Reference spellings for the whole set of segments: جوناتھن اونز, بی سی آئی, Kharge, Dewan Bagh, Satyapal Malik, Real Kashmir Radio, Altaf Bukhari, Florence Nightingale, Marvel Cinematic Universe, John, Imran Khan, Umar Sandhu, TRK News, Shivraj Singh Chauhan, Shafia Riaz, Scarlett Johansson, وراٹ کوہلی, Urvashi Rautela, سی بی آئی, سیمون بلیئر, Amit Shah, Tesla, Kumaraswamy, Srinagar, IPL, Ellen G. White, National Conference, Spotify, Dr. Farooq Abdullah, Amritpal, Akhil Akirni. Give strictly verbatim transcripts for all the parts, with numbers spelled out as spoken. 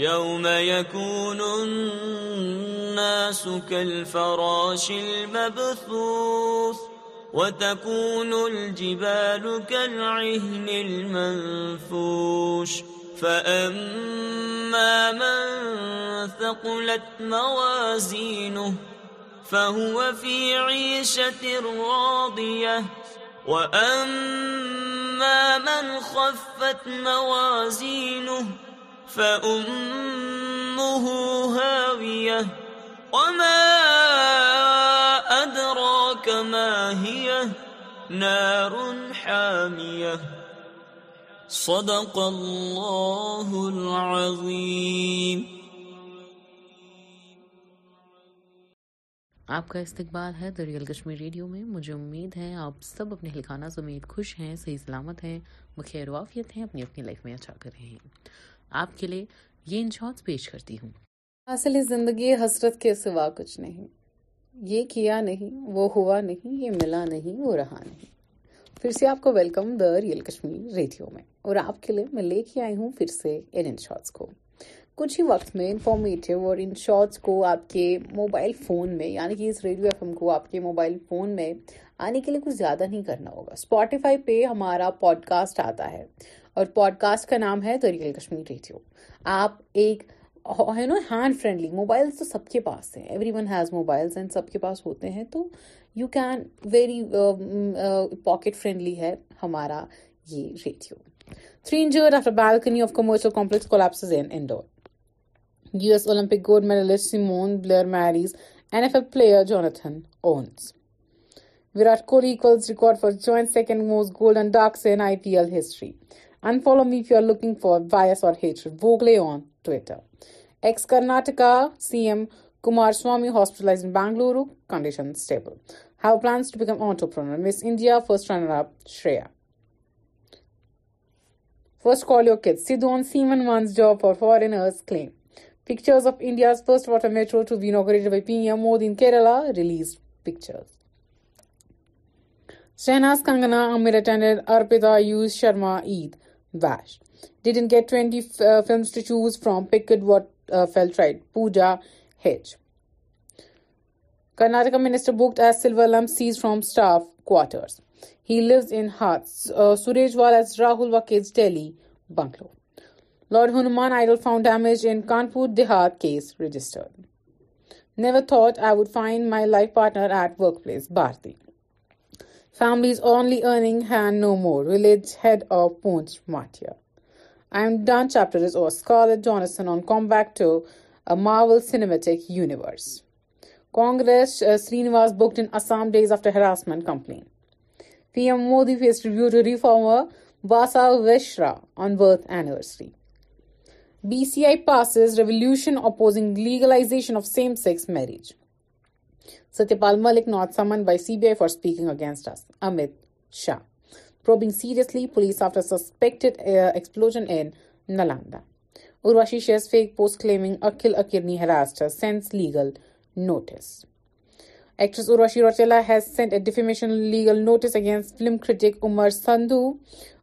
يوم يكون الناس كالفراش المبثوث وتكون الجبال كالعهن المنفوش فأما من ثقلت موازينه فهو في عيشة راضية وأما من خفت موازينه فأمه هاوية وما أدراك ما هي نار حامية. صدق الله العظيم. آپ کا استقبال ہے دا ریئل کشمیر ریڈیو میں. مجھے امید ہے آپ سب اپنے اہلخانہ سمیت خوش ہیں، صحیح سلامت ہیں، بخیر و عافیت ہیں، اپنی اپنی لائف میں اچھا کر رہے ہیں. آپ کے لیے یہ انشاءات پیش کرتی ہوں. اصل زندگی حسرت کے سوا کچھ نہیں، یہ کیا نہیں، وہ ہوا نہیں، یہ ملا نہیں، وہ رہا نہیں. پھر سے آپ کو welcome the real Kashmir radio میں، اور آپ کے لیے میں لے کے آئی ہوں پھر سے ان انشاءات کو. کچھ ہی وقت میں انفارمیٹیو اور ان شارٹس کو آپ کے موبائل فون میں، یعنی کہ اس ریڈیو ایف ایم کو آپ کے موبائل فون میں آنے کے لیے کچھ زیادہ نہیں کرنا ہوگا. اسپاٹیفائی پہ ہمارا پوڈ کاسٹ آتا ہے، اور پوڈ کاسٹ کا نام ہے دا ریئل کشمیر ریڈیو. آپ ایک ہے نا ہینڈ فرینڈلی، موبائلس تو سب کے پاس ہیں، every one has mobiles and سب کے پاس ہوتے ہیں، تو you can very pocket friendly ہے ہمارا یہ radio. Three injured after balcony of commercial complex collapses in Indore. U S Olympic gold medalist سیمون بلیئر marries, N F L player جوناتھن اونز. وراٹ کوہلی equals record for joint second most golden ducks in I P L history. Unfollow me if you are looking for bias or hatred. Vogley on Twitter. Ex-Karnataka C M Kumaraswamy hospitalized in Bangalore. Condition stable. Have plans to become entrepreneur. Miss India first runner-up Shreya. First call your kids. Sidhu on Seaman wants job for foreigners claim. Pictures of India's first water metro to be inaugurated by P M Modi in Kerala released pictures. Shreyanaz Kangana Amir attended Arpita Ayush Sharma Eid Bash. Didn't get twenty uh, films to choose from. Picked what uh, felt right. Pooja H. Karnataka minister booked as silver lump seized from staff quarters. He lives in huts. Uh, Surejwal as Rahul Wakid's Delhi bungalow. Lord Hanuman idol found damaged in Kanpur Dehat case registered. Never thought I would find my life partner at workplace. Bharti. Families only earning hand no more. Village head of Poonch Matia. I am done chapter is over. Scarlett Johansson on comeback to a Marvel Cinematic Universe. Congress uh, Srinivas booked in Assam days after harassment complaint. P M Modi faced review to reformer Basa Vishra on birth anniversary. بی سی آئی passes revolution opposing legalization of same-sex marriage. Satyapal Malik not summoned by سی بی آئی for speaking against us. Amit Shah. Probing seriously police after suspected uh, explosion in Nalanda. Urvashi shares fake post claiming Akhil Akirni harassed her, sends legal notice. Actress Urvashi Rautela has sent a defamation legal notice against film critic Umar Sandhu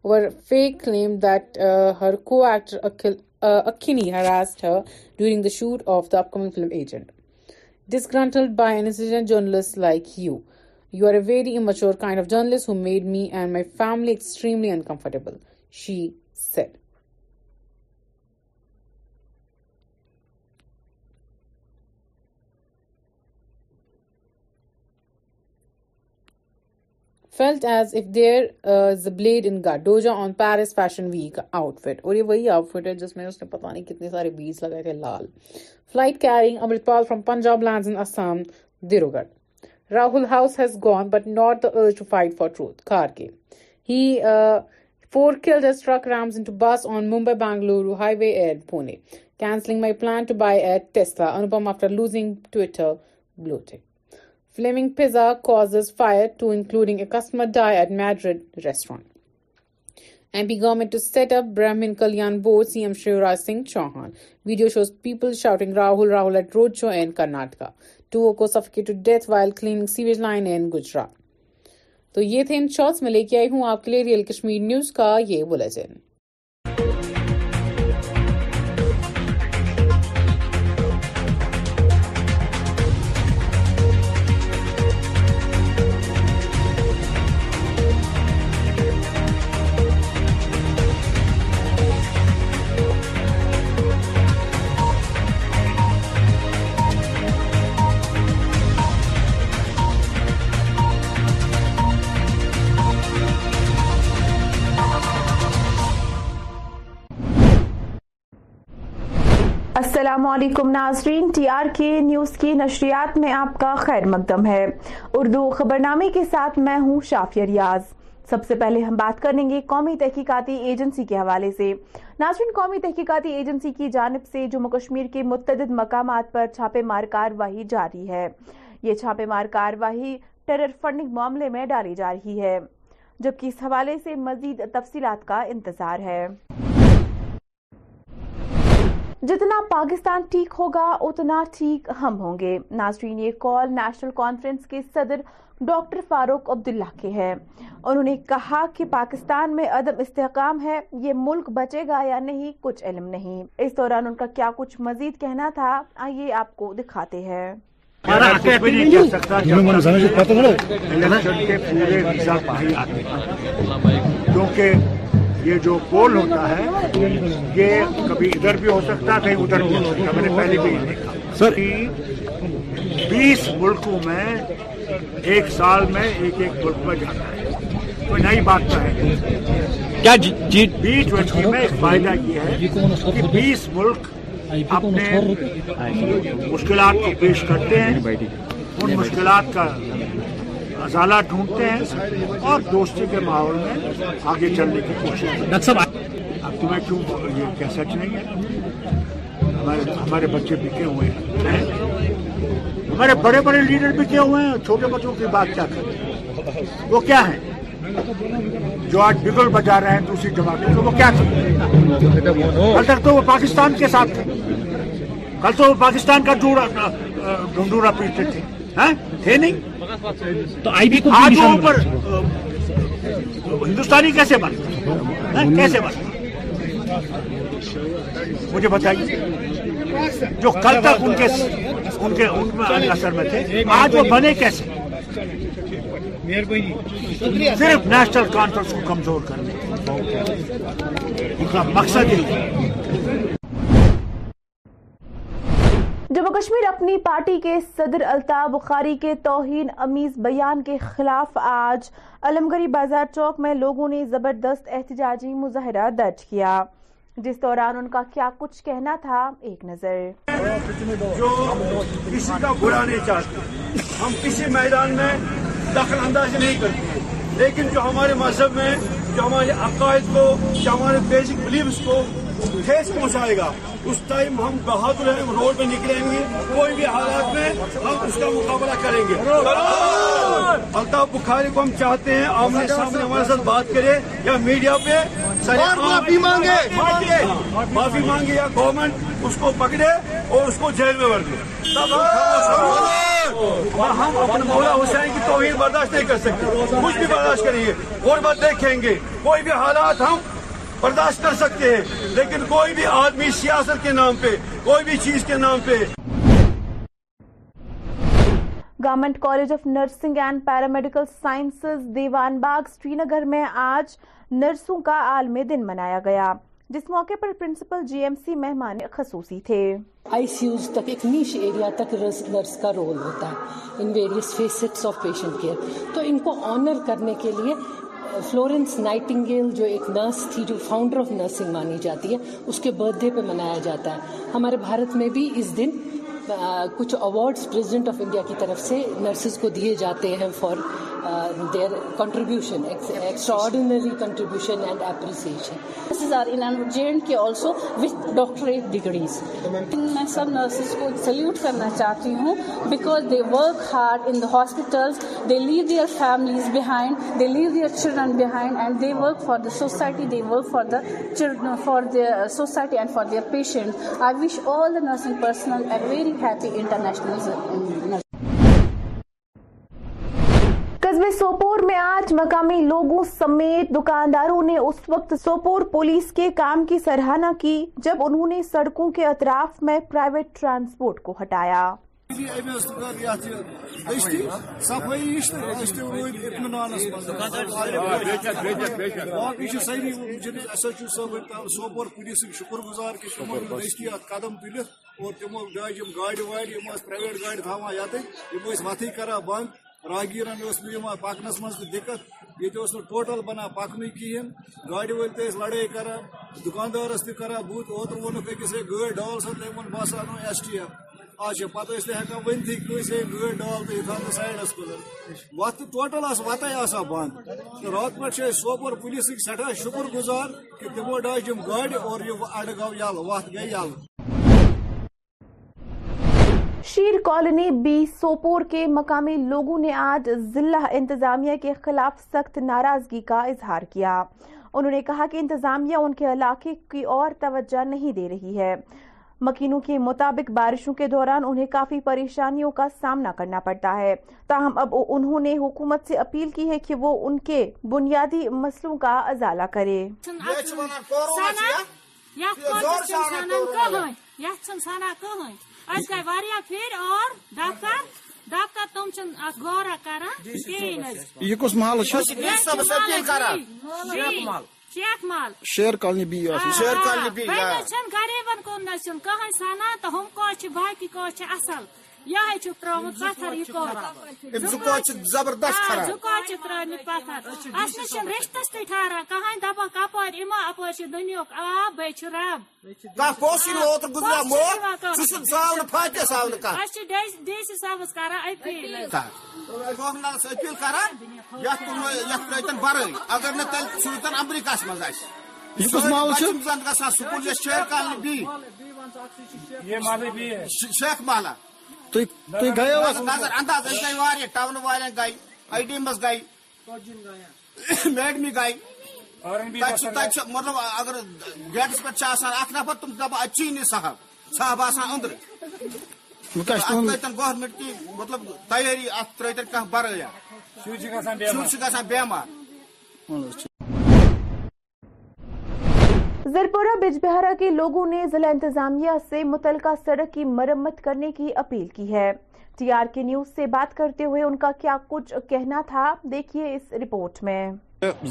over fake claim that uh, her co-actor Akhil uh, Akini harassed her during the shoot of the upcoming film Agent. Disgruntled by an intelligent journalist like you. You are a very immature kind of journalist who made me and my family extremely uncomfortable, she said. Felt as if there uh, is a blade in gut. Doja on Paris Fashion Week outfit. اور یہ وہی آؤٹفٹ ہے جس میں اس نے پتہ نہیں کتنے سارے بیس لگائے تھے لال. Flight carrying Amritpal from Punjab lands in Assam, Dirugad. Rahul House has gone but not the urge to fight for truth. Kharge. He uh, four killed as truck rams into bus on Mumbai-Bangalore highway at Pune. cancelling my plan to buy a Tesla, Anupam after losing Twitter blue tick. Flaming pizza causes fire, two including a customer die at Madrid restaurant. M P government to set up Brahmin Kalyan board, C M Shivraj Singh Chauhan. Video shows people shouting Rahul Rahul at roadshow in Karnataka. Two workers suffocated to death while cleaning sewage line in Gujarat. تو یہ تھے ان shorts میں لے کے آئی ہوں آپ کے لیے ریئل کشمیر نیوز کا یہ بلیٹن. السلام علیکم ناظرین، ٹی آر کے نیوز کی نشریات میں آپ کا خیر مقدم ہے. اردو خبرنامے کے ساتھ میں ہوں شافیہ ریاض. سب سے پہلے ہم بات کریں گے قومی تحقیقاتی ایجنسی کے حوالے سے. ناظرین، قومی تحقیقاتی ایجنسی کی جانب سے جموں کشمیر کے متعدد مقامات پر چھاپے مار کاروائی جاری ہے. یہ چھاپے مار کاروائی ٹیرر فنڈنگ معاملے میں ڈالی جا رہی ہے، جبکہ اس حوالے سے مزید تفصیلات کا انتظار ہے. جتنا پاکستان ٹھیک ہوگا اتنا ٹھیک ہم ہوں گے. ناظرین، یہ کال نیشنل کانفرنس کے صدر ڈاکٹر فاروق عبداللہ کے ہیں. انہوں نے کہا کہ پاکستان میں عدم استحکام ہے، یہ ملک بچے گا یا نہیں کچھ علم نہیں. اس دوران ان کا کیا کچھ مزید کہنا تھا، آئیے آپ کو دکھاتے ہیں. یہ جو پول ہوتا ہے یہ کبھی ادھر بھی ہو سکتا کہیں ادھر بھی ہو سکتا. میں نے پہلے بھی دیکھا سر بیس ملکوں میں ایک سال میں ایک ایک ملک میں جاتا ہے. کوئی نئی بات تو ہے. بی ٹوینٹی میں ایک فائدہ یہ ہے کہ بیس ملک اپنے مشکلات کو پیش کرتے ہیں، ان مشکلات کا ازالہ ڈھونڈتے ہیں اور دوستی کے ماحول میں آگے چلنے کی کوشش کرتے ہیں. اب تمہیں کیوں یہ کیا سچ نہیں ہے؟ ہمارے بچے بکے ہوئے ہیں، ہمارے بڑے بڑے لیڈر بکے ہوئے ہیں. چھوٹے بچوں کی بات کیا کرتے ہیں؟ وہ کیا ہیں جو آج بگل بجا رہے ہیں دوسری جماعتوں کو؟ وہ کیا کرتے ہیں؟ کل تک تو وہ پاکستان کے ساتھ تھے، کل تو وہ پاکستان کا ڈنڈورا پیٹتے تھے، تھے نہیں تو آئی بی کو آج اوپر ہندوستانی کیسے بنتا کیسے بنتا مجھے بتائیے. جو کل تک ان کے ان کے ان میں اثر میں تھے آج وہ بنے کیسے؟ صرف نیشنل کانفرنس کو کمزور کرنے ان کا مقصد ہے. جموں کشمیر اپنی پارٹی کے صدر الطاف بخاری کے توہین امیز بیان کے خلاف آج علمگری بازار چوک میں لوگوں نے زبردست احتجاجی مظاہرہ درج کیا، جس دوران ان کا کیا کچھ کہنا تھا ایک نظر. جو کسی کا برا نہیں چاہتے، ہم کسی میدان میں دخل اندازی نہیں کرتے، لیکن جو ہمارے مذہب میں جو ہمارے عقائد کو جو ہمارے بیسک بلیفس کو ٹھیس پہنچائے گا اس ٹائم ہم بہادر ہیں، روڈ پہ نکلیں گے، کوئی بھی حالات میں ہم اس کا مقابلہ کریں گے. الطاف بخاری کو ہم چاہتے ہیں آمنے سامنے ہمارے ساتھ بات کرے یا میڈیا پہ معافی مانگے معافی مانگے یا گورنمنٹ اس کو پکڑے اور اس کو جیل میں بھر دے. ہم اپنے مولا حسین کی توہین برداشت نہیں کر سکتے، کچھ بھی برداشت کریں گے، غربت دیکھیں گے، کوئی بھی حالات ہم برداشت کر سکتے ہیں، لیکن کوئی بھی آدمی سیاست کے نام پہ کوئی بھی چیز کے نام پہ. Government college of nursing and paramedical sciences Dewan Bagh سری نگر میں آج نرسوں کا عالمی دن منایا گیا، جس موقع پر پرنسپل جی ایم سی مہمان خصوصی تھے. آئی سی یوز تک ایک نیش ایریا تک نرس کا رول ہوتا ہے in various facets of patient care. تو ان کو آنر کرنے کے لیے فلورنس نائٹنگیل جو ایک نرس تھی جو فاؤنڈر آف نرسنگ مانی جاتی ہے اس کے برتھ ڈے پہ منایا جاتا ہے. ہمارے بھارت میں بھی اس دن کچھ ایوارڈز پریزیڈنٹ آف انڈیا کی طرف سے نرسز کو دیے جاتے ہیں for uh, their contribution, ex- extraordinary contribution and appreciation. Nurses are inadvertent also with doctorate degrees. میں سب nurses کو salute کرنا چاہتی ہوں because they work hard in the hospitals, they leave their families behind, they leave their children behind and they work for the society, they work for the children, for their society and for their patients. I wish all the nursing personnel a very happy international. قصبے سوپور میں آج مقامی لوگوں سمیت دکانداروں نے اس وقت Sopore police کے کام کی سراہنا کی جب انہوں نے سڑکوں کے اطراف میں پرائیویٹ ٹرانسپورٹ کو ہٹایا. سوپور پولیس شکر گزار کہ تمہارے قدم تلتھ اور تمو ڈاجم گاڑی واڑ پرائیویٹ گاڑی تھا یت وتھی کران بند راگیرن پکنس مز دقت یہ ٹوٹل بنان پکن کہین گاڑی ول لڑائی کران دکاندارس تہ کران بت اوتر وونک أکس ہے گٲڑۍ ڈال سا تم ووٚن بہٕ ہسا اَنو ایس ٹی ایف آج پتہ ہیکان ؤنتھٕے کٲنٛسہِ ہے گٲڑۍ ڈال تہٕ یہِ تھاو نہٕ سایڈس کُن وتھ ٹوٹل وتے آسان بند رات پٲٹھۍ چھِ أسۍ سوپور پولیسٕکۍ سٮ۪ٹھاہ شکر گزار کہ تمو ڈاج یِم گاڑِ اور یہِ اَڈٕ گوٚو یلہٕ وتھ گٔے یلہٕ. شیر کالونی بی سوپور کے مقامی لوگوں نے آج ضلع انتظامیہ کے خلاف سخت ناراضگی کا اظہار کیا. انہوں نے کہا کہ انتظامیہ ان کے علاقے کی اور توجہ نہیں دے رہی ہے. مکینوں کے مطابق بارشوں کے دوران انہیں کافی پریشانیوں کا سامنا کرنا پڑتا ہے. تاہم اب انہوں نے حکومت سے اپیل کی ہے کہ وہ ان کے بنیادی مسئلوں کا ازالہ کرے. اچھے واریاہ پھر اور ڈاکٹر ڈاکٹر تم چھ غورہ کران کہین یہ کس محل شیخ محل شیر کالنی بی شیر کالنی بی غریبن کو نشن کہان سانا تو ہم کو باقی کو اصل یہ چھ ترمت پتھر یہ کو زبردست کران زکوچ ترمت پتھر اس نشن رشتس تھی ٹھاران کہان دپان کپور اما اپور دنیک آب بے چھ رب پوس اوتر گزرا موت سم ساؤن فاتح ساؤن ڈی سی صاحب اپیل اپیل کران برن اگر نا تیل سوزن امریکہ مزہ گا سکول شیر کالنی بی شیخ محلہ نظر انداز گئی وارہ ٹاؤن والے گئی آئی ڈی مز گئی میڈمی گئی مطلب اگر گیٹس پہ نفر تم دپان اچھی نی صاحب صاحب آسان اندر گورمنٹ کی مطلب تیاری اتر کھانا بریا شر بیمار. زرپورہ بج بہارا کے لوگوں نے ضلع انتظامیہ سے متعلقہ سڑک کی مرمت کرنے کی اپیل کی ہے. ٹی آر کے نیوز سے بات کرتے ہوئے ان کا کیا کچھ کہنا تھا دیکھیے اس رپورٹ میں.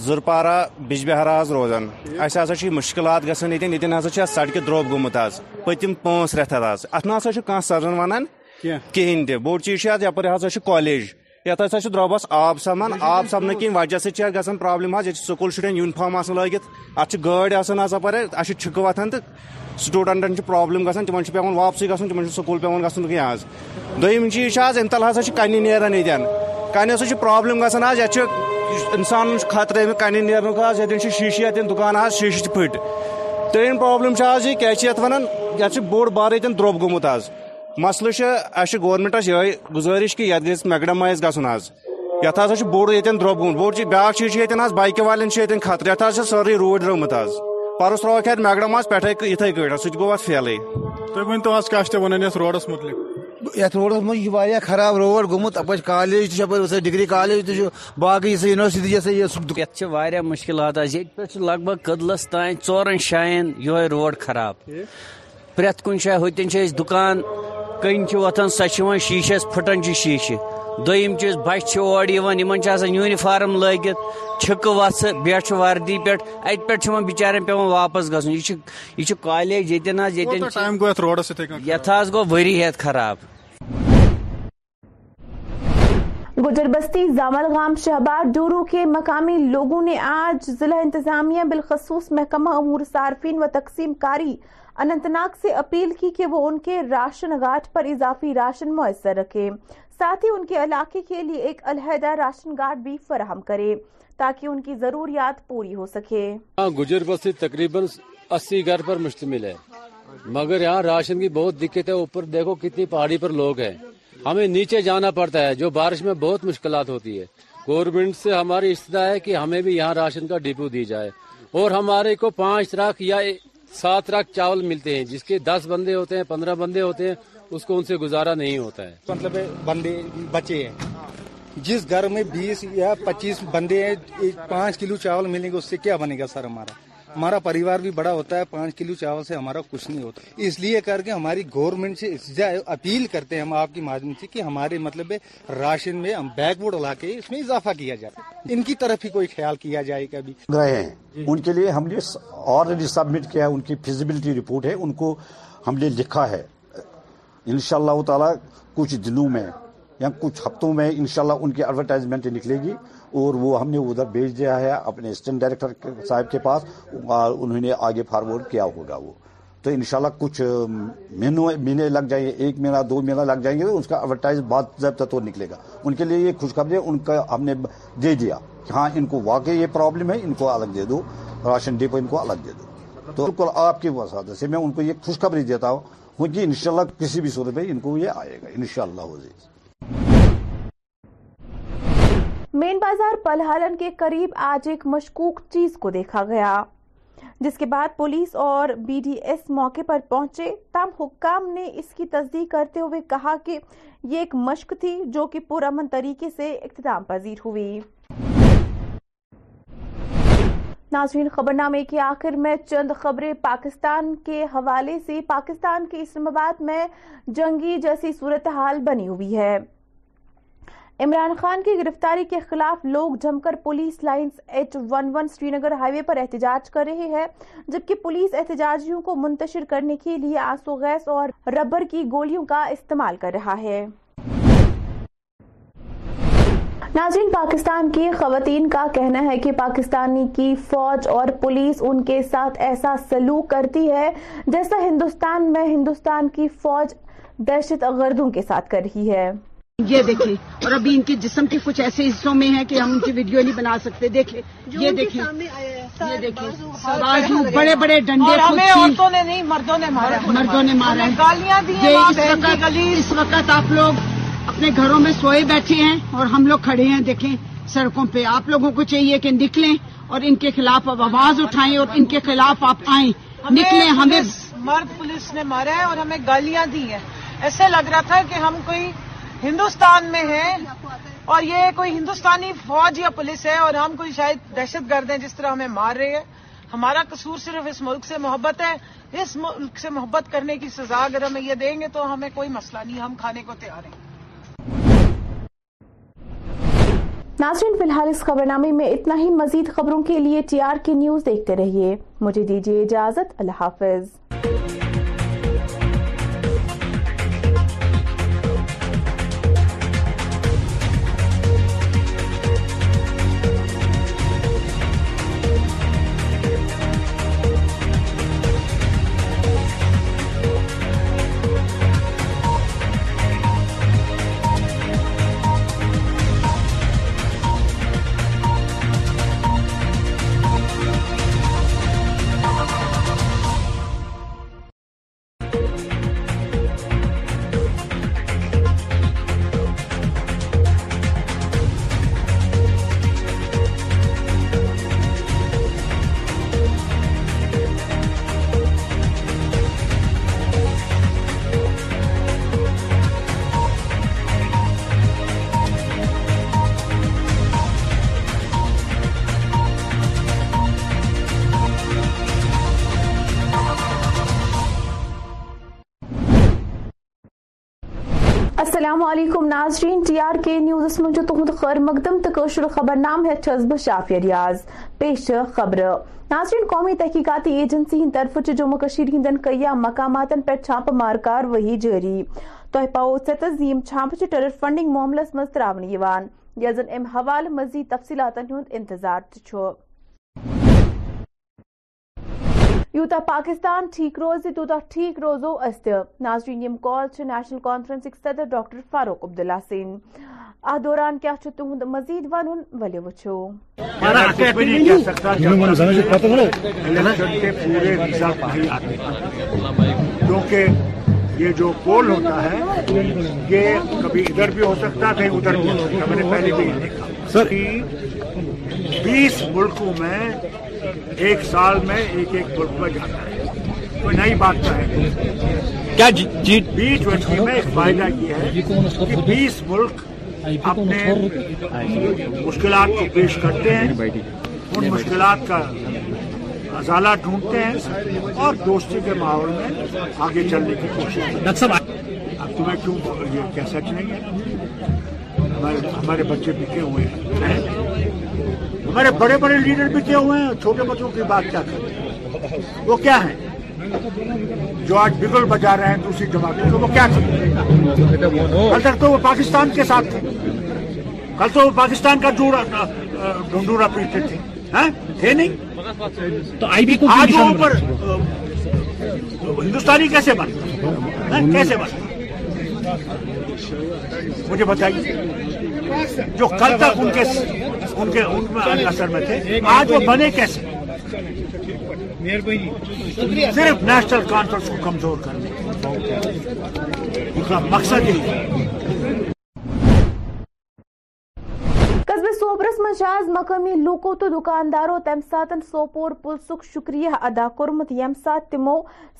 زرپارہ بج بہارا حض روزان اس ہسا چھ مشکلات گژھان یتن یتن ہسا چھ سڑکہ دروب گومت آز پتم پانچ رتھ آز ات نسا چھ کانٛہہ سرن ونان کہین تہِ بوٚڑ چیٖز چھِ آز یپٲرۍ ہسا چھ کالیج یتھ ہسا چھ درٛوبس آب سمان آب سمنہٕ کِنۍ وجہ سۭتۍ چھِ گژھان پرابلم حظ ییٚتہِ چھِ سکوٗل شُرٮ۪ن یوٗنِفارم آسان لٲگِتھ اتھ چھِ گٲڑۍ آسان حظ یپٲرۍ اَسہِ چھِ چھِکہٕ وتھان تہٕ سٹوٗڈنٹن چھِ پرابلم گژھان تِمن چھُ پیوان واپسٕے گژھُن تِمن چھُ سکوٗل پیوان گژھُن کینٛہہ آز. دوٚیِم چیٖز چھِ آز امہِ تل ہسا چھِ کنہِ نیران ییٚتٮ۪ن کنہِ ہسا چھِ پرابلم گژھان آز یتھ چھِ انسان خطرٕ امیُک کنہِ نیرنُک حظ یتٮ۪ن چھِ شیٖشہِ یتٮ۪ن دُکان حظ شیٖشہِ چھِ پھٔٹۍ. ترٛیٚیِم پرابلم چھِ آز یہِ کیاہ چھِ یتھ ونان یتھ چھُ بوٚڑ بارٕ ییٚتٮ۪ن درٛوٚب گوٚمُت آز. مسلہٕ چھُ اسہِ چھِ گورمینٹس یِہے گُزٲرِش کہِ یتھ گژھِ میکڈمایز گژھُن آز یتھ ہسا چھُ بوٚڑ ییٚتٮ۪ن درٛوٚب گوٚمُت بوٚڑ چیٖز بیاکھ چیٖز چھُ ییٚتٮ۪ن حظ بایکہِ والٮ۪ن چھُ ییٚتٮ۪ن خطرٕ یتھ حظ چھِ سٲرٕے روٗڈ درٛٲمٕژ آز پرُس ترٛووُکھ اتھ میکڈم حظ پٮ۪ٹھے یِتھے کٲٹھۍ سُہ تہِ گوٚو اتھ فیلٕے. تُہۍ ؤنۍ تو حظ کیاہ چھِ تُہۍ ونان یتھ روڈس متعلق یتھ روڈس مجھ یہ واریاہ خراب روڈ گوٚمُت اپ کالیج تپٲرۍ ڈگری کالیج تہِ چھُ باقٕے یُس یونیورسٹی یتھ چھِ واریاہ مُشکلات آز ییٚتہِ پٮ۪ٹھ چھِ لگ بگ کٔدلس تانۍ ژورن جاین یِہوے روڈ خراب پرٛٮ۪تھ کُنہِ جایہِ ہُتٮ۪ن چھِ أسۍ دُکان کٔنۍ چھِ وۄتھان سۄ چھِ یِوان شیٖشس پھٕٹان چھِ شیٖشہِ. دوٚیِم چیٖز بچہِ چھِ اورٕ یِوان یِمن چھِ آسان یوٗنِفارم لٲگِتھ چھِکہٕ وَسہٕ بیٹھ چھِ وردی پٮ۪ٹھ اتہِ پٮ۪ٹھ چھِ یِمن بِچارٮ۪ن پیوان واپس گژھُن. یہِ چھُ یہِ چھُ کالیج ییٚتٮ۪ن حظ ییٚتٮ۪ن یتھ حظ گوٚو ؤری ہیٚتھ خراب. گجر بستی زامل گام شہباز ڈورو کے مقامی لوگوں نے آج ضلع انتظامیہ بالخصوص محکمہ امور صارفین و تقسیم کاری اننت ناگ سے اپیل کی کہ وہ ان کے راشن گاٹ پر اضافی راشن میسر رکھے، ساتھ ہی ان کے علاقے کے لیے ایک علیحدہ راشن گاٹ بھی فراہم کرے تاکہ ان کی ضروریات پوری ہو سکے۔ گجر بستی تقریباً اسی گھر پر مشتمل ہے، مگر یہاں راشن کی بہت دقت ہے۔ اوپر دیکھو کتنی پہاڑی پر لوگ ہیں، ہمیں نیچے جانا پڑتا ہے جو بارش میں بہت مشکلات ہوتی ہے۔ گورنمنٹ سے ہماری استدعا ہے کہ ہمیں بھی یہاں راشن کا ڈپو دی جائے، اور ہمارے کو پانچ ٹرک یا سات ٹرک چاول ملتے ہیں، جس کے دس بندے ہوتے ہیں، پندرہ بندے ہوتے ہیں، اس کو ان سے گزارا نہیں ہوتا ہے۔ مطلب بندے بچے ہیں، جس گھر میں بیس یا پچیس بندے ہیں، پانچ کلو چاول ملیں گے، اس سے کیا بنے گا سر؟ ہمارا ہمارا پریوار بھی بڑا ہوتا ہے، پانچ کلو چاول سے ہمارا کچھ نہیں ہوتا۔ اس لیے کر کے ہماری گورنمنٹ سے اپیل کرتے ہیں ہم آپ کی مادھیم سے کہ ہمارے مطلب راشن میں ہم بیک ووڈ علاقے اس میں اضافہ کیا جائے، ان کی طرف ہی کوئی خیال کیا جائے۔ کبھی گئے ہیں ان کے لیے ہم نے آلریڈی سبمٹ کیا ہے، ان کی فیزیبلٹی رپورٹ ہے، ان کو ہم نے لکھا ہے۔ انشاء اللہ تعالیٰ کچھ دنوں میں یا کچھ ہفتوں میں انشاءاللہ ان کی ایڈورٹائزمنٹ نکلے گی، اور وہ ہم نے ادھر بھیج دیا ہے اپنے اسسٹنٹ ڈائریکٹر صاحب کے پاس، اور انہوں نے آگے فارورڈ کیا ہوگا وہ۔ تو انشاءاللہ کچھ مہینوں مہینے لگ جائیں گے، ایک مہینہ دو مہینہ لگ جائیں گے، تو اس کا ایڈورٹائز باضابطہ تو نکلے گا۔ ان کے لیے یہ خوشخبری ان کا ہم نے دے دیا کہ ہاں ان کو واقعی یہ پرابلم ہے، ان کو الگ دے دو راشن ڈپو، ان کو الگ دے دو۔ تو بالکل آپ کے وسعت سے میں ان کو یہ خوشخبری دیتا ہوں کہ انشاءاللہ کسی بھی صورت میں ان کو یہ آئے گا انشاءاللہ عزیز۔ مین بازار پلہالن کے قریب آج ایک مشکوک چیز کو دیکھا گیا، جس کے بعد پولیس اور بی ڈی ایس موقع پر پہنچے۔ تاہم حکام نے اس کی تصدیق کرتے ہوئے کہا کہ یہ ایک مشق تھی جو کہ پرامن طریقے سے اختتام پذیر ہوئی۔ ناظرین، خبرنامے کے آخر میں چند خبریں پاکستان کے حوالے سے۔ پاکستان کے اسلام آباد میں جنگی جیسی صورتحال بنی ہوئی ہے۔ عمران خان کی گرفتاری کے خلاف لوگ جم کر police lines H one one Srinagar highway پر احتجاج کر رہے ہیں، جبکہ پولیس احتجاجیوں کو منتشر کرنے کے لیے آنسو گیس اور ربر کی گولیوں کا استعمال کر رہا ہے۔ ناظرین، پاکستان کی خواتین کا کہنا ہے کہ پاکستانی کی فوج اور پولیس ان کے ساتھ ایسا سلوک کرتی ہے جیسا ہندوستان میں ہندوستان کی فوج دہشت گردوں کے ساتھ کر رہی ہے۔ یہ دیکھیں، اور ابھی ان کے جسم کے کچھ ایسے حصوں میں ہیں کہ ہم ان کی ویڈیو نہیں بنا سکتے۔ دیکھیں، یہ دیکھیں، یہ دیکھیں، بازو بڑے بڑے ڈنڈے، ہمیں عورتوں نے نہیں مردوں نے مارا، مردوں نے مارا، گالیاں دی ہیں۔ اس وقت آپ لوگ اپنے گھروں میں سوئے بیٹھے ہیں اور ہم لوگ کھڑے ہیں، دیکھیں سڑکوں پہ۔ آپ لوگوں کو چاہیے کہ نکلیں اور ان کے خلاف آپ آواز اٹھائیں اور ان کے خلاف آپ آئیں، نکلیں۔ ہمیں مرد پولیس نے مارا ہے اور ہمیں گالیاں دی ہیں، ایسے لگ رہا تھا کہ ہم کوئی ہندوستان میں ہیں اور یہ کوئی ہندوستانی فوج یا پولیس ہے اور ہم کوئی شاید دہشت گرد ہیں، جس طرح ہمیں مار رہے ہیں۔ ہمارا قصور صرف اس ملک سے محبت ہے، اس ملک سے محبت کرنے کی سزا اگر ہمیں یہ دیں گے تو ہمیں کوئی مسئلہ نہیں، ہم کھانے کو تیار ہیں۔ ناظرین، فی الحال اس خبرنامے میں اتنا ہی۔ مزید خبروں کے لیے ٹی آر کے نیوز دیکھتے رہیے۔ مجھے دیجیے اجازت، اللہ حافظ۔ السلام علیکم ناظرین، ٹی آر کے نیوز من تہد خیر مقدم تکشر خبر نام ہے بہ شافیہ ریاض پیش خبر۔ ناظرین، قومی تحقیقاتی ایجنسی ہند طرف جموں کشمیر ہندن کئی مقامات پہ چھاپ مار کاروی جاری، تہ پاؤ ستز یم چھاپ ٹیرر فنڈنگ معاملس مز تراون یوان، یس زن ام حوالہ مزید تفصیلات ہند انتظار۔ یوتہ پاکستان ٹھیک روز تیوتہ ٹھیک روزو است ناظرین یم کال چھ نیشنل کانفرنس صدر ڈاکٹر فاروق عبداللہ سن ا دوران کیا چھ تہند مزید ونن ولی وچھو کیونکہ یہ جو پول ہوتا ہے یہ کبھی ادھر بھی ہو سکتا کہیں ادھر بھی ہو سکتا. میں نے پہلے بھی دیکھا سر کہ بیس ملکوں میں ایک سال میں ایک ایک ملک میں جاتا ہے. کوئی نئی بات تو ہے بی ٹوینٹی میں ایک فائدہ یہ ہے کہ بیس ملک اپنے مشکلات کو پیش کرتے ہیں, ان مشکلات کا ازالہ ڈھونڈتے ہیں اور دوستی کے ماحول میں آگے چلنے کی کوشش کرتے ہیں. اب تمہیں کیوں یہ کیا سچ نہیں ہے؟ ہمارے بچے بکے ہوئے ہیں, ہمارے بڑے بڑے لیڈر بکے ہوئے ہیں, چھوٹے بچوں کی بات کیا کرتے ہیں؟ وہ کیا ہیں جو آج بگل بجا رہے ہیں دوسری جماعتوں کو, وہ کیا کرتے ہیں؟ کل تک تو وہ پاکستان کے ساتھ تھے, کل تو وہ پاکستان کا جوڑا ڈھونڈورا پیٹتے تھے, تھے نہیں تو آئی بی کو آج وہ اوپر ہندوستانی کیسے بنتا کیسے بنتا مجھے بتائیے. جو کل تک ان کے ان کے ان میں اثر میں تھے آج وہ بنے کیسے؟ صرف نیشنل کانفرنس کو کمزور کرنے ان کا مقصد یہی ہے. صوبرس مز مقامی لوکو تو دکانداروں تم سات سوپور پلسک شکریہ ادا کورمت یم سات تمو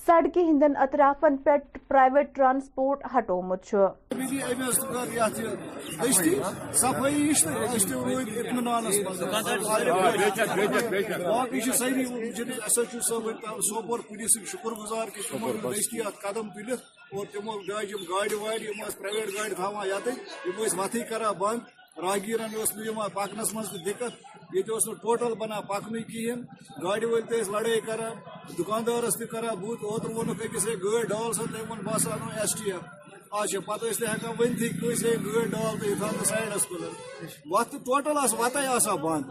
سڑکہ ہندن اطرافن پہ پرائیویٹ ٹرانسپورٹ ہٹومت. سوپور پولیس شکر گزار قدم تلت اور تمو ڈاج گاڑ وارس پرائیویٹ گاڑ تھوان یتن وتھی کرا بند راگیرن پکنس مز دقت یہ ٹوٹل بنان پکن کہین گاڑ ول لڑائی کرا دکاندارس ترا بت اوتر وونک اکس ہے گاڑ ڈال سا تم وون بہ سا انو ایس ٹی ایف اچھا پتہ ہیکان ورنتھی کس ہے گاڑ ڈال تو یہ تھا سائڈس کل وت ٹوٹل وتائی آ بند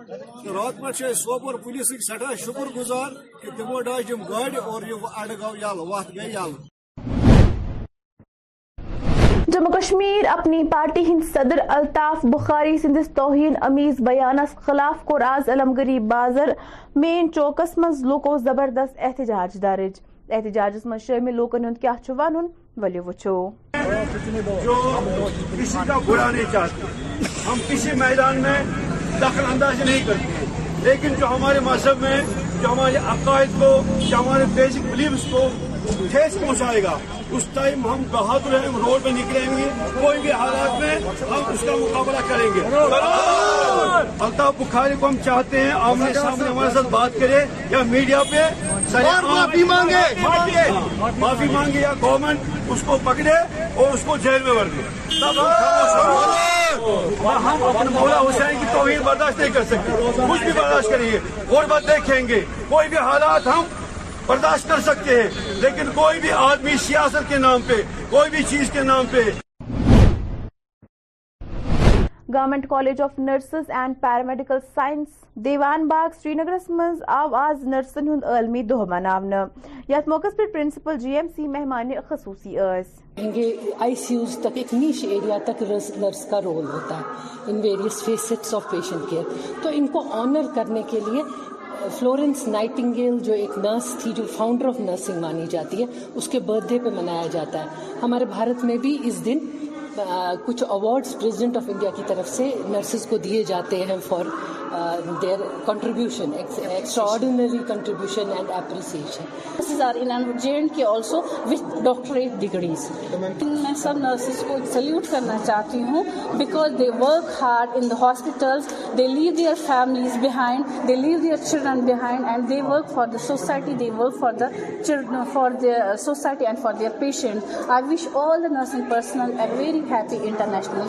تو رات پہ سوپور پولیس سٹھا شکر گزار کہ تمو ڈاج گاڑ اور یہ اڑ گو یل وت گئی یل. جموں کشمیر اپنی پارٹی ہند صدر الطاف بخاری سندس توہین امیز بیانس خلاف کور آز علمگری بازر مین چوکس مز لوکو زبردست احتجاج درج. احتجاجس مز شامل لوکن ہند کیا چھ ونن ولی وچھو. جو کسی کا برا نہیں چاہتے, ہم کسی میدان میں دخل انداز نہیں کرتے, لیکن جو ہمارے مذہب میں جو ہمارے عقائد کو جو ہمارے بیسک بلیفس کو ٹھیس پہنچائے گا اس ٹائم ہم بہادر ہیں, ہم روڈ پہ نکلیں گے, کوئی بھی حالات میں ہم اس کا مقابلہ کریں گے. الطاف بخاری کو ہم چاہتے ہیں آمنے سامنے ہمارے ساتھ بات کرے یا میڈیا پہ معافی مانگے, معافی مانگے یا گورنمنٹ اس کو پکڑے اور اس کو جیل میں بھر دے. ہم اپنے مولا حسین کی توہین برداشت نہیں کر سکتے, کچھ بھی برداشت کریں گے, غربت دیکھیں گے, کوئی بھی حالات ہم برداشت کر سکتے ہیں, لیکن کوئی بھی آدمی سیاست کے نام پہ کوئی بھی چیز کے نام پہ. Government college of nurses and paramedical science Dewan Bagh سری نگرس مز آو آز نرسن ہند عالمی دہ مناونہ یتھ موقع پہ پرنسپل جی ایم سی مہمان خصوصی آئی سی یوز تک ایک نیش ایریا تک نرس کا رول ہوتا ہے in various facets of patient care. تو ان کو آنر کرنے کے لیے فلورنس نائٹنگیل جو ایک نرس تھی جو فاؤنڈر آف نرسنگ مانی جاتی ہے اس کے برتھ ڈے پہ منایا جاتا ہے. ہمارے بھارت میں بھی اس دن کچھ ایوارڈز پریزیڈنٹ آف انڈیا کی طرف سے نرسز کو دیے جاتے ہیں for their contribution, extraordinary contribution and appreciation. Nurses are in J and K also with doctorate degrees. میں سب نرسز کو سلیوٹ کرنا چاہتی ہوں because they work hard in the hospitals, they leave their families behind, they leave their children behind and they work for the society, they work for the children for their society and for their patient. I wish all the nursing personal a very happy international.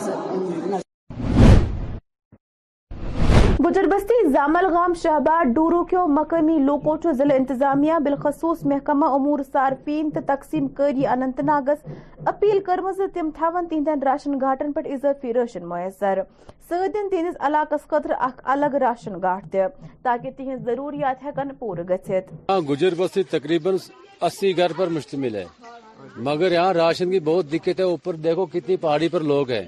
Gujjarbasti زاملغام شہبا ڈورو کیو مقامی لوکو چو ضلع انتظامیہ بالخصوص محکمہ امور صارفین تو تقسیم کاری اننت ناگس اپیل کرمز تم تھاون تہندین راشن گاٹن پہ اضافی راشن میسر سدین تہندس علاقس خاطر اخ الگ راشن گاٹ تہ تاکہ تہند ضروریات ہیکن پور گچھت. گجربستی تقریباً اسی گھر پر مشتمل ہے مگر یہاں راشن کی بہت دقت ہے. اوپر دیکھو کتنی پہاڑی پر لوگ ہیں,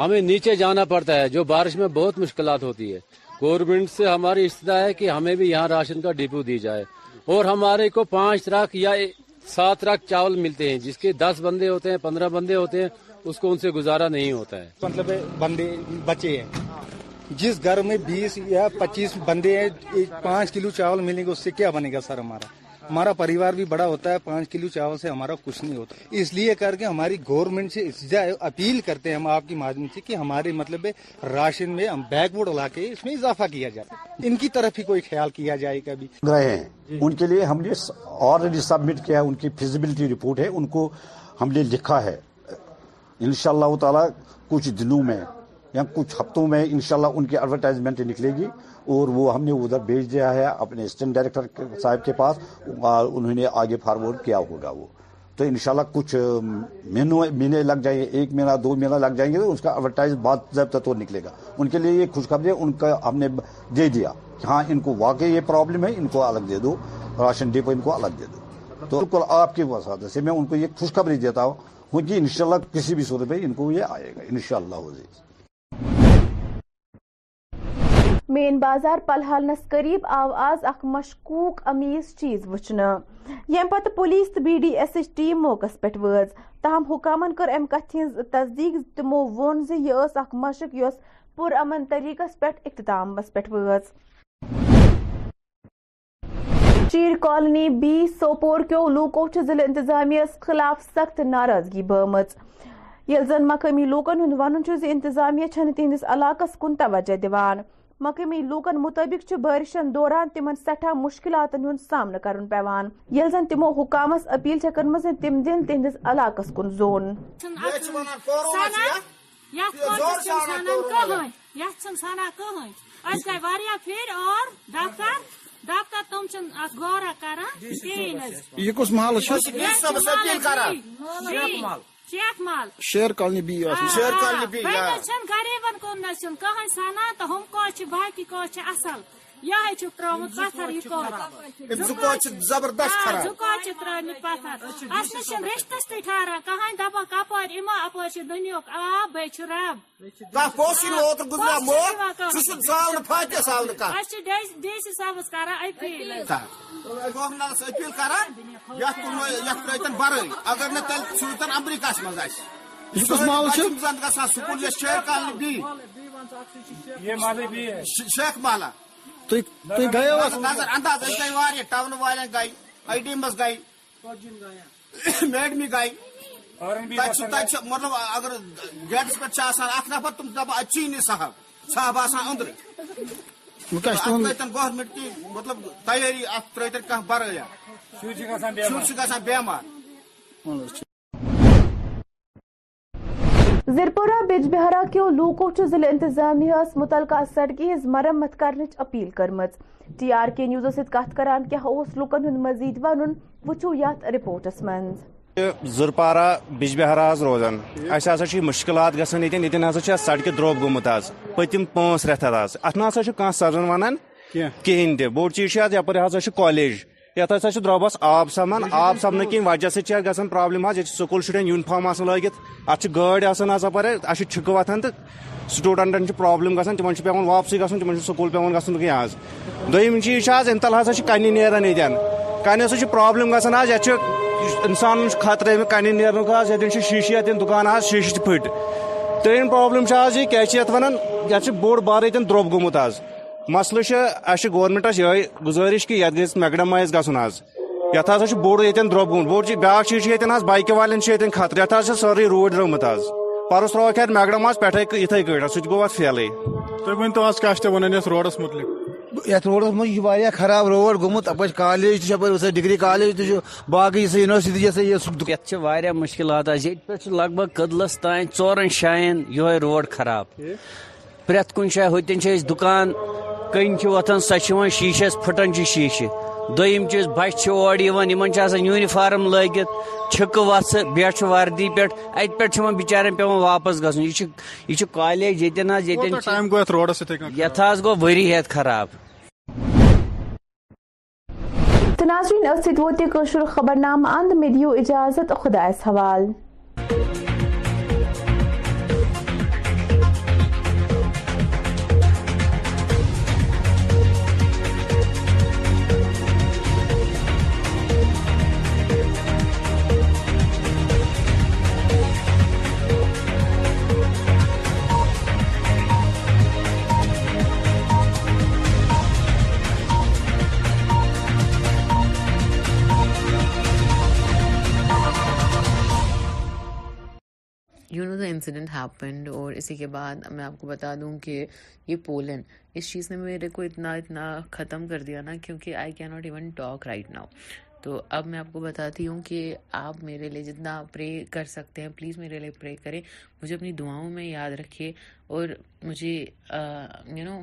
ہمیں نیچے جانا پڑتا ہے جو بارش میں بہت مشکلات ہوتی ہے. گورنمنٹ سے ہماری استدعا ہے کہ ہمیں بھی یہاں راشن کا ڈپو دی جائے اور ہمارے کو پانچ ٹرک یا سات ٹرک چاول ملتے ہیں جس کے دس بندے ہوتے ہیں, پندرہ بندے ہوتے ہیں, اس کو ان سے گزارا نہیں ہوتا ہے. مطلب بندے بچے ہیں جس گھر میں بیس یا پچیس بندے ہیں, پانچ کلو چاول ملیں گے اس سے کیا بنے گا سر؟ ہمارا ہمارا پریوار بھی بڑا ہوتا ہے, پانچ کلو چاول سے ہمارا کچھ نہیں ہوتا. اس لیے کر کے ہماری گورنمنٹ سے اپیل کرتے ہیں ہم آپ کی مادھیم سے کہ ہمارے مطلب راشن میں ہم بیک بورڈ علاقے اس میں اضافہ کیا جائے, ان کی طرف ہی کوئی خیال کیا جائے. کبھی گئے ہیں ان کے لیے ہم نے آلریڈی سبمٹ کیا ہے, ان کی فیزیبلٹی رپورٹ ہے, ان کو ہم نے لکھا ہے. انشاء اللہ تعالیٰ کچھ دنوں میں یا کچھ ہفتوں میں انشاءاللہ ان کی ایڈورٹائزمنٹ نکلے گی اور وہ ہم نے ادھر بھیج دیا ہے اپنے اسسٹنٹ ڈائریکٹر صاحب کے پاس, انہوں نے آگے فارورڈ کیا ہوگا وہ. تو انشاءاللہ کچھ مہینے لگ جائیں گے, ایک مہینہ دو مہینہ لگ جائیں گے تو اس کا ایڈورٹائز باضابطہ طور نکلے گا. ان کے لیے یہ خوشخبری ان کا ہم نے دے دیا, ہاں ان کو واقعی یہ پرابلم ہے, ان کو الگ دے دو راشن ڈپو, ان کو الگ دے دو. تو بالکل آپ کے وسعت سے میں ان کو یہ خوشخبری دیتا ہوں کہ انشاءاللہ کسی بھی صورت میں ان کو یہ آئے گا انشاءاللہ. مین بازار پلہلنس قریب آو آز اخ مشکوک امیز چیز وچھنا یم پتہ پولیس تو B D S H team موقع پہ وز تاہم حکامن کر ام کتھ ہز تصدیق. تمو وون زِ یہِ ٲس اخ مشق یۄس پُر امن طریقس پہ اختتامس پہ وز. چیر کالونی بی سوپور کیو لوکو چھ ضلع انتظامیس خلاف سخت ناراضگی بٲمٕژ ییٚلہِ زن مقٲمی لوکن ہُند ونُن چھُ زِ انتظامیہ چھنہٕ تہندس علاقس کُن توجہ دِوان. مقامی لوکن مطابق چھ بارشن دوران تمن سٹھا مشکلاتن ہند سامنا کرن پیوان ییٚلہِ زن تمو حکامس اپیل چھ کٔرمٕژ تم دِن تہندس علاقس کُن زون. أسۍ گٔے واریاہ پھیٖرۍ اور ڈاکٹر ڈاکٹر تم چھِنہٕ اَتھ غورا کران کِہیٖنۍ حظ. یہِ کُس محلہٕ چھُ؟ شیخ مال شیر کالنی بی شیر کالنی بی غریبن کن نسن کہین سنان تو ہم کوچ باقی کوچ اصل یہ ترمت پتھر یہ زبردست زکوچ ترمت پتھر اس نش رشتس تھی ٹھہران کہین دپان کپار اما اپار دنیک آب بیچ رب اوتر گزرا موت زاؤن فاتح ساؤن ڈی سی صاحب کران اپیل اپیل کران برن اگر نا تیل سوزن امریکہ مزہ سکول شیر کالنی بی شیخ مالا نظر انداز گئی وارہ ٹاؤن والن گئی آئی ڈی مز گئی میڈمی گئی مطلب اگر گیٹس پہ اخ نفر تم دپان اچھی نی صاحب صاحب آسان اندر گورمنٹ کی مطلب تیاری ات ترتن کھانا بریا شر بیمار. زرپورہ بج بہارا کیو لوکو چھ ضلع انتظامیہ متعلقہ سڑکی ہز مرمت کرنچ اپیل کرمت. ٹی آر کے نیوزو سۭتۍ کتھ کران کیا اوس لوکن ہند مزید ونن وچھو یتھ رپورٹس مز. زرپارا بج بہارا روزان اسہ ہسا چھ مشکلات گژھان یتن یتن ہسا چھ سڑکہ دروگ گومت آز پتم پانچ رتھ آز ات نا ہسا چھ کانٛہہ سرزن ونان کہینۍ تہِ. بوٚڑ چیٖز چھُ آز یپٲرۍ ہسا چھ کالیج یتھ ہسا چھ دروبس آب سمان آب سمنہٕ کِنۍ وجہ سۭتۍ چھِ گژھان پرابلم حظ. ییٚتہِ چھِ سکوٗل شُرٮ۪ن یوٗنِفارم آسان لٲگِتھ, اتھ چھِ گٲڑۍ آسان حظ اپٲرۍ اَسہِ چھِ چھِکہٕ وۄتھان تہٕ سٹوٗڈنٹن چھِ پرابلم گژھان, تِمن چھُ پیوان واپسٕے گژھُن, تِمن چھُ سکوٗل پیوان گژھُن کینٛہہ آز. دوٚیِم چیٖز چھُ آز امہِ تل ہسا چھِ کَنہِ نیران ییٚتٮ۪ن, کَنہِ ہسا چھِ پرابلم گژھان آز. یتھ چھُ انسانن چھُ خطرٕ امیُک کَنہِ نیرنُک حظ. ییٚتٮ۪ن چھِ شیٖشہِ ییٚتٮ۪ن دُکان آز شیٖشہِ تہِ پھٔٹۍ. ترٛیٚیِم پرابلم چھِ آز یہِ کیاہ چھِ یتھ ونان یتھ چھُ بوٚڑ بارٕ ییٚتٮ۪ن درٛوٚب گوٚمُت آز. مسلہٕ چھُ اَسہِ چھِ گورمنٹس یِہوے گُزٲرِش کہِ یتھ گژھِ میکڈمایز گژھُن آز. یتھ ہسا چھ بوٚڑ ییٚتٮ۪ن درٛوٚب گوٚمُت. بوٚڑ چیٖز بیاکھ چیٖز چھُ ییٚتٮ۪ن حظ بایکہِ والٮ۪ن چھُ ییٚتٮ۪ن خطرٕ. یتھ حظ چھِ سٲرٕے روٗد درٛٲمٕژ آز. پرُس ترٛووُکھ یتھ میکڈم آز پٮ۪ٹھے یِتھے کٲٹھۍ سُہ تہِ گوٚو اتھ فیلٕے. تُہۍ ؤنتو حظ کیاہ چھِ تُہۍ ونان یتھ روڈس متعلق؟ یتھ روڈس منٛز یہِ چھُ واریاہ خراب روڈ گوٚمُت. اپٲرۍ چھِ کالیج تہِ چھُ, اپٲرۍ ہسا ڈگری کالیج تہِ چھُ, باقٕے یُس یونیورسٹی یۄس یتھ چھِ واریاہ مُشکلات آز. ییٚتہِ پٮ۪ٹھ چھُ لگ بگ کٔدلس تانۍ ژورن جاین یِہوے روڈ خراب. پرٛٮ۪تھ کُنہِ جایہِ ہُتٮ۪ن چھِ أسۍ دُکان کن وتان سو شیشس پھٹان شیشہ دم چیز بچہ اور یونیفارم لگت چھکہ وس بیٹھ وردی پہ ات پہ بچارن پہ واپس گھن یہ کالج یت گو وری ہیت خراب. تو ناظرین ات ووت یہ خبر نامہ اند میں دیو اجازت خدایس حوال. You know the incident happened. اور اسی کے بعد میں آپ کو بتا دوں کہ یہ پولینڈ اس چیز نے میرے کو اتنا اتنا ختم کر دیا نا کیونکہ آئی کی not even talk right now. تو اب میں آپ کو بتاتی ہوں کہ آپ میرے لیے جتنا پرے کر سکتے ہیں پلیز میرے لیے پرے کریں, مجھے اپنی دعاؤں میں یاد رکھیے اور مجھے یو نو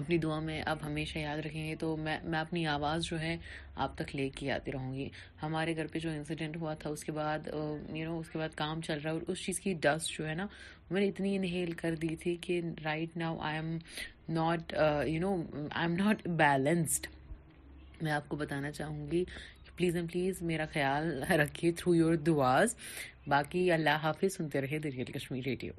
اپنی دعا میں آپ ہمیشہ یاد رکھیں گے. تو میں میں اپنی آواز جو ہے آپ تک لے کے آتی رہوں گی. ہمارے گھر پہ جو انسیڈنٹ ہوا تھا اس کے بعد یو نو اس کے بعد کام چل رہا ہے اور اس چیز کی ڈسٹ جو ہے نا میں نے اتنی انہیل کر دی تھی کہ right now I am not you know I am not balanced. میں آپ کو بتانا چاہوں گی کہ پلیز اینڈ پلیز میرا خیال رکھیے تھرو یور دعاز. باقی اللہ حافظ. سنتے رہے the real Kashmir radio.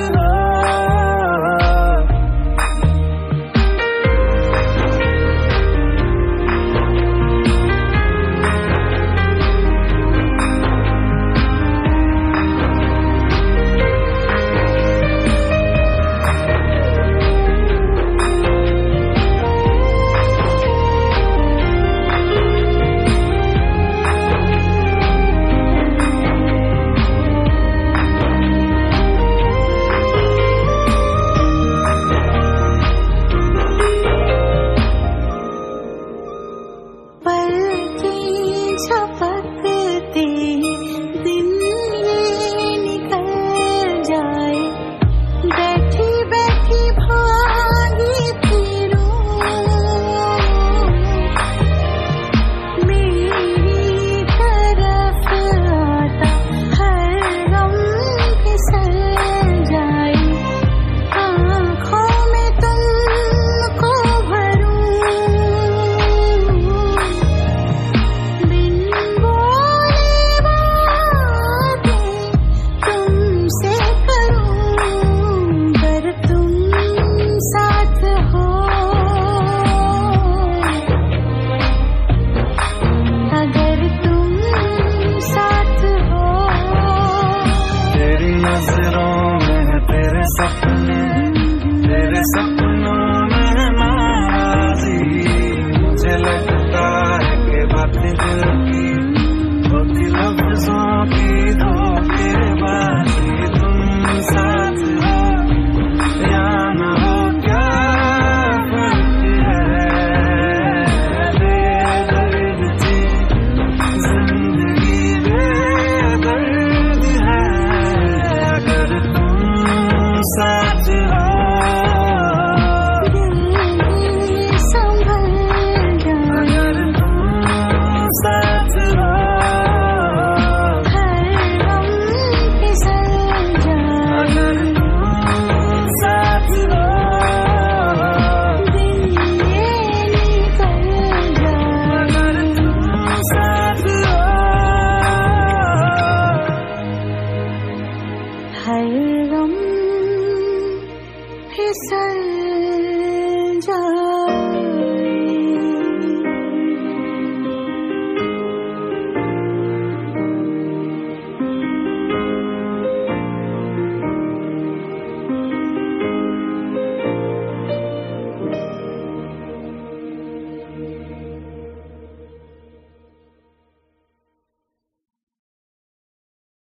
That's